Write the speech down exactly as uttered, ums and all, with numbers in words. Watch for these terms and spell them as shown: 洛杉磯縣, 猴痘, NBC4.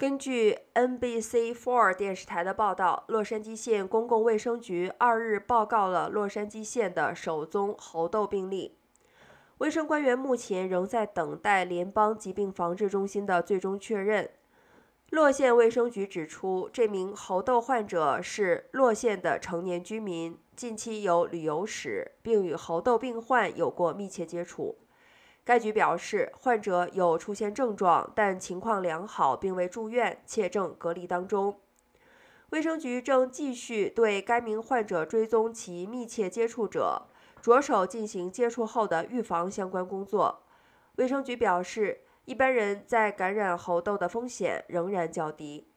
根据 N B C 四 电视台的报道，洛杉矶县公共卫生局二日报告了洛杉矶县的首宗猴痘病例。卫生官员目前仍在等待联邦疾病防治中心的最终确认。洛县卫生局指出，这名猴痘患者是洛县的成年居民，近期有旅游史，并与猴痘病患有过密切接触。该局表示，患者有出现症状，但情况良好，并未住院，且正隔离当中。卫生局正继续对该名患者追踪其密切接触者，着手进行接触后的预防相关工作。卫生局表示，一般人在感染猴痘的风险仍然较低。